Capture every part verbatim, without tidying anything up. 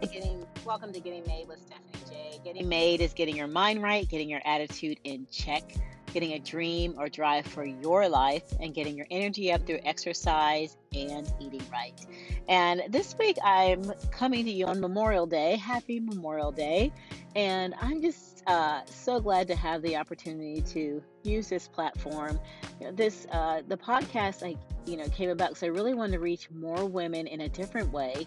to getting, welcome to Getting Made with Stephanie J. Getting Made is getting your mind right, getting your attitude in check, getting a dream or drive for your life, and getting your energy up through exercise and eating right. And this week I'm coming to you on Memorial Day. Happy Memorial Day. And I'm just uh, so glad to have the opportunity to use this platform. You know, this uh, the podcast I you know came about because I really wanted to reach more women in a different way,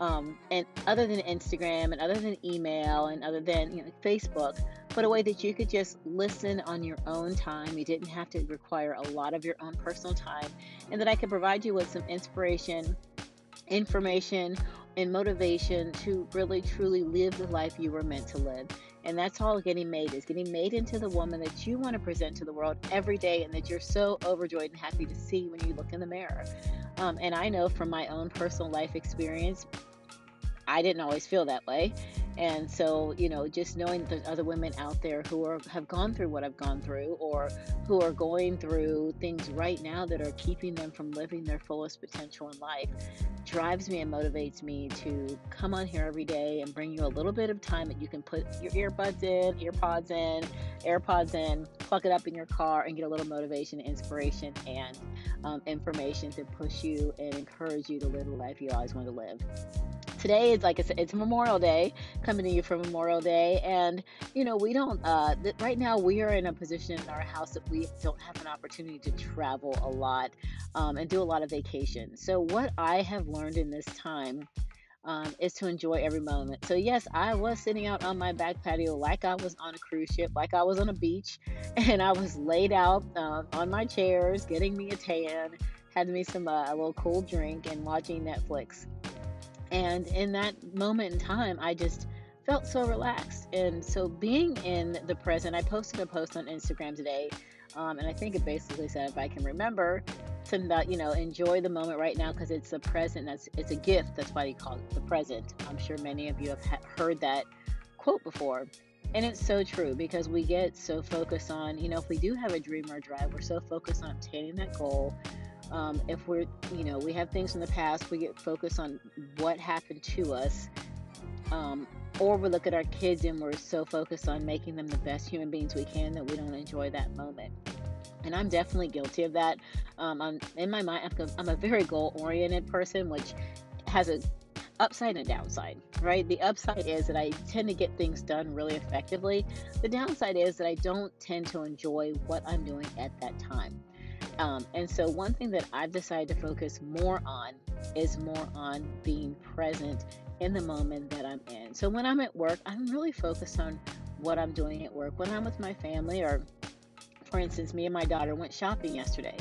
um, and other than Instagram and other than email and other than you know Facebook, but a way that you could just listen on your own time. You didn't have to require a lot of your own personal time, and that I could provide you with some inspiration, information, and motivation to really truly live the life you were meant to live. And that's all Getting Made is, getting made into the woman that you want to present to the world every day, and that you're so overjoyed and happy to see when you look in the mirror. Um, and I know from my own personal life experience, I didn't always feel that way. And so, you know, just knowing that there's other women out there who are, have gone through what I've gone through, or who are going through things right now that are keeping them from living their fullest potential in life, drives me and motivates me to come on here every day and bring you a little bit of time that you can put your earbuds in, earpods in, AirPods in, plug it up in your car, and get a little motivation, inspiration, and um, information to push you and encourage you to live the life you always wanted to live. Today is, like I said, it's Memorial Day, coming to you from Memorial Day. And, you know, we don't, uh, th- right now we are in a position in our house that we don't have an opportunity to travel a lot um, and do a lot of vacation. So what I have learned in this time um, is to enjoy every moment. So yes, I was sitting out on my back patio like I was on a cruise ship, like I was on a beach, and I was laid out uh, on my chairs, getting me a tan, had me some, uh, a little cool drink, and watching Netflix. And in that moment in time, I just felt so relaxed. And so being in the present, I posted a post on Instagram today, um, and I think it basically said, if I can remember, something about, you know, enjoy the moment right now because it's a present. That's it's a gift. That's why you call it the present. I'm sure many of you have ha- heard that quote before. And it's so true, because we get so focused on, you know, if we do have a dream or a drive, we're so focused on obtaining that goal. Um, if we're, you know, we have things in the past, we get focused on what happened to us, um, or we look at our kids and we're so focused on making them the best human beings we can that we don't enjoy that moment. And I'm definitely guilty of that. Um, I'm, in my mind, I'm a very goal-oriented person, which has a upside and a downside, right? The upside is that I tend to get things done really effectively. The downside is that I don't tend to enjoy what I'm doing at that time. Um, and so one thing that I've decided to focus more on is more on being present in the moment that I'm in. So when I'm at work, I'm really focused on what I'm doing at work. When I'm with my family, or for instance, me and my daughter went shopping yesterday,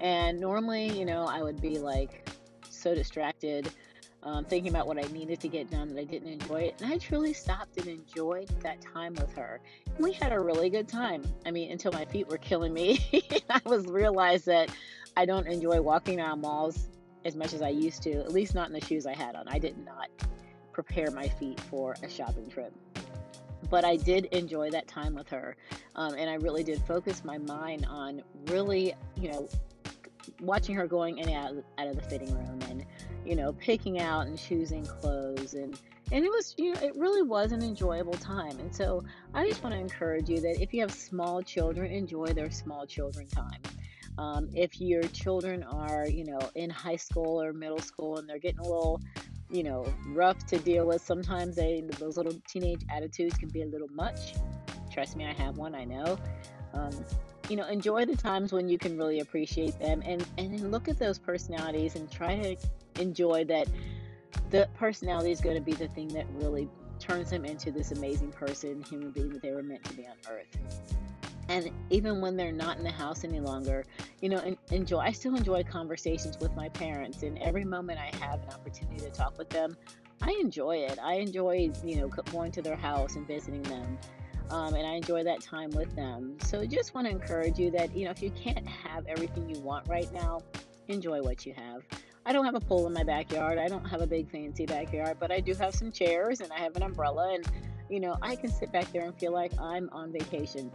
and normally, you know, I would be like so distracted, um, thinking about what I needed to get done that I didn't enjoy it. And I truly stopped and enjoyed that time with her. And we had a really good time. I mean, until my feet were killing me. I was realized that I don't enjoy walking around malls as much as I used to, at least not in the shoes I had on. I did not prepare my feet for a shopping trip. But I did enjoy that time with her. Um, and I really did focus my mind on really, you know, watching her going in and out, out of the fitting room, and, you know, picking out and choosing clothes. And, and it was, you know, it really was an enjoyable time. And so I just want to encourage you that if you have small children, enjoy their small children time. Um, if your children are, you know, in high school or middle school and they're getting a little, you know, rough to deal with, sometimes they, those little teenage attitudes can be a little much. Trust me, I have one, I know. Um, You know, enjoy the times when you can really appreciate them, and, and then look at those personalities and try to enjoy that the personality is going to be the thing that really turns them into this amazing person, human being that they were meant to be on earth. And even when they're not in the house any longer, you know, enjoy. I still enjoy conversations with my parents, and every moment I have an opportunity to talk with them, I enjoy it. I enjoy, you know, going to their house and visiting them. Um, and I enjoy that time with them. So just want to encourage you that, you know, if you can't have everything you want right now, enjoy what you have. I don't have a pool in my backyard. I don't have a big fancy backyard, but I do have some chairs and I have an umbrella, and, you know, I can sit back there and feel like I'm on vacation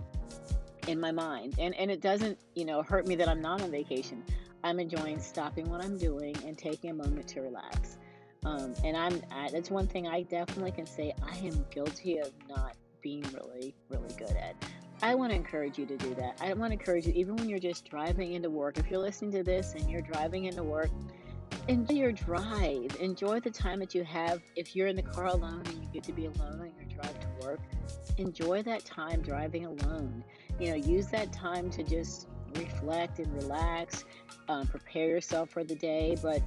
in my mind. And, and it doesn't, you know, hurt me that I'm not on vacation. I'm enjoying stopping what I'm doing and taking a moment to relax. Um, and I'm I, that's one thing I definitely can say I am guilty of not being really, really good at. I want to encourage you to do that. I want to encourage you, even when you're just driving into work, if you're listening to this and you're driving into work, enjoy your drive. Enjoy the time that you have. If you're in the car alone and you get to be alone on your drive to work, enjoy that time driving alone. You know, use that time to just reflect and relax, um, prepare yourself for the day, but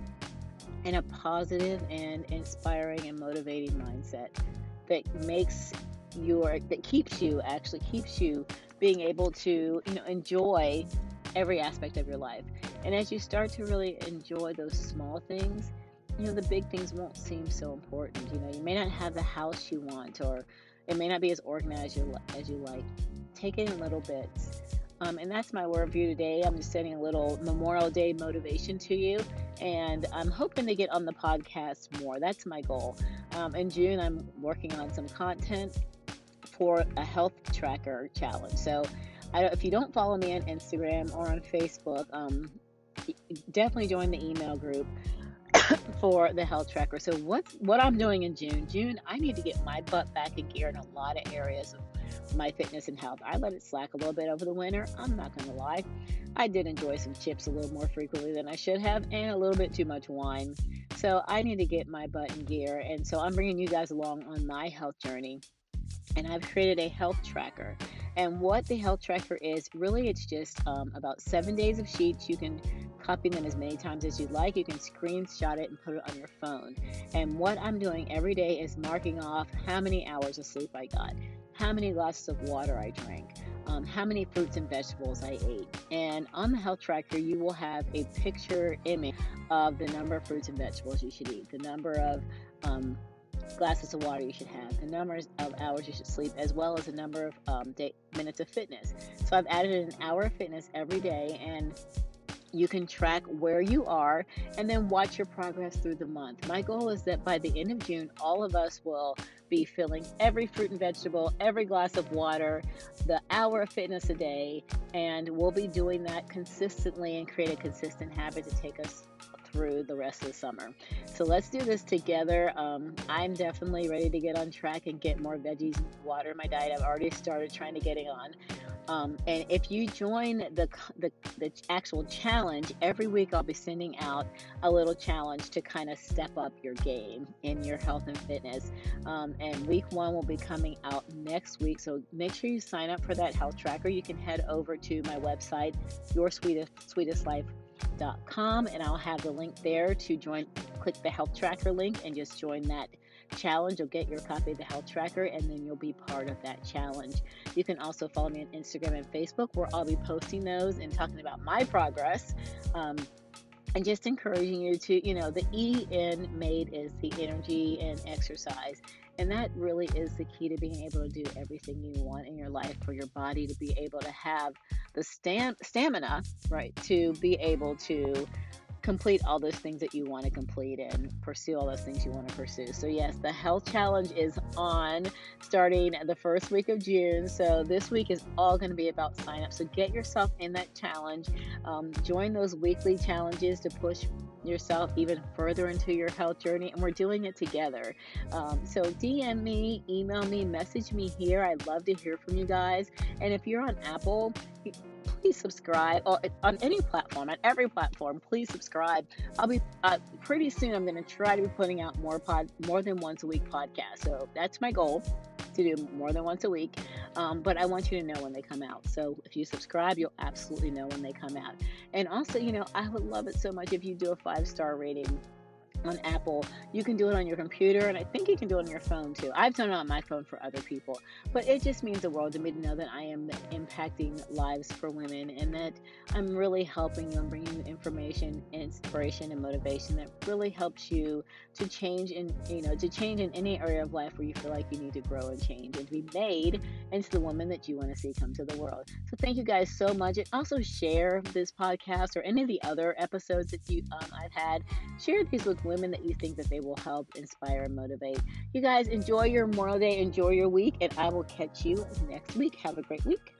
in a positive and inspiring and motivating mindset that makes your, that keeps you, actually keeps you being able to, you know, enjoy every aspect of your life. And as you start to really enjoy those small things, you know, the big things won't seem so important. You know, you may not have the house you want, or it may not be as organized as you, as you like. Take it in little bits. Um, and that's my word for you today. I'm just sending a little Memorial Day motivation to you. And I'm hoping to get on the podcast more. That's my goal. Um, in June, I'm working on some content for a health tracker challenge. So I, if you don't follow me on Instagram or on Facebook, um, definitely join the email group for the health tracker. So what's, what I'm doing in June, June, I need to get my butt back in gear in a lot of areas of my fitness and health. I let it slack a little bit over the winter. I'm not going to lie. I did enjoy some chips a little more frequently than I should have, and a little bit too much wine. So I need to get my butt in gear. And so I'm bringing you guys along on my health journey. And I've created a health tracker. And what the health tracker is, really, it's just um, about seven days of sheets. You can copy them as many times as you'd like. You can screenshot it and put it on your phone. And what I'm doing every day is marking off how many hours of sleep I got, how many glasses of water I drank, um, how many fruits and vegetables I ate. And on the health tracker, you will have a picture image of the number of fruits and vegetables you should eat, the number of um, glasses of water you should have, the numbers of hours you should sleep, as well as the number of um, day, minutes of fitness. So I've added an hour of fitness every day, and you can track where you are and then watch your progress through the month. My goal is that by the end of June, all of us will be filling every fruit and vegetable, every glass of water, the hour of fitness a day, and we'll be doing that consistently and create a consistent habit to take us through the rest of the summer. So let's do this together. Um, I'm definitely ready to get on track and get more veggies and water in my diet. I've already started trying to get it on. Um, and if you join the, the the actual challenge, every week I'll be sending out a little challenge to kind of step up your game in your health and fitness. Um, and week one will be coming out next week. So make sure you sign up for that health tracker. You can head over to my website, Your Sweetest Sweetest Life. Dot com, and I'll have the link there to join. Click the health tracker link and just join that challenge. You'll get your copy of the health tracker, and then you'll be part of that challenge. You can also follow me on Instagram and Facebook, where I'll be posting those and talking about my progress, um, and just encouraging you to, you know, the E in made is the energy and exercise. And that really is the key to being able to do everything you want in your life, for your body to be able to have the stam- stamina, right, to be able to complete all those things that you want to complete and pursue all those things you want to pursue. So yes, the health challenge is on starting the first week of June. So this week is all going to be about sign up. So get yourself in that challenge. Um, join those weekly challenges to push yourself even further into your health journey. And we're doing it together. Um, so D M me, email me, message me here. I'd love to hear from you guys. And if you're on Apple, please subscribe, or on any platform, on every platform, please subscribe. I'll be uh, pretty soon. I'm going to try to be putting out more pod, more than once a week podcast. So that's my goal, to do more than once a week. Um, but I want you to know when they come out. So if you subscribe, you'll absolutely know when they come out. And also, you know, I would love it so much if you do a five-star rating on Apple. You can do it on your computer, and I think you can do it on your phone too. I've done it on my phone for other people, but it just means the world to me to know that I am impacting lives for women, and that I'm really helping you and bringing you information, inspiration, and motivation that really helps you to change in, you know, to change in any area of life where you feel like you need to grow and change and to be made into the woman that you want to see come to the world. So thank you guys so much. And also share this podcast or any of the other episodes that you um, I've had. Share these with women that you think that they will help inspire and motivate. You guys enjoy your Memorial Day, enjoy your week, and I will catch you next week. Have a great week.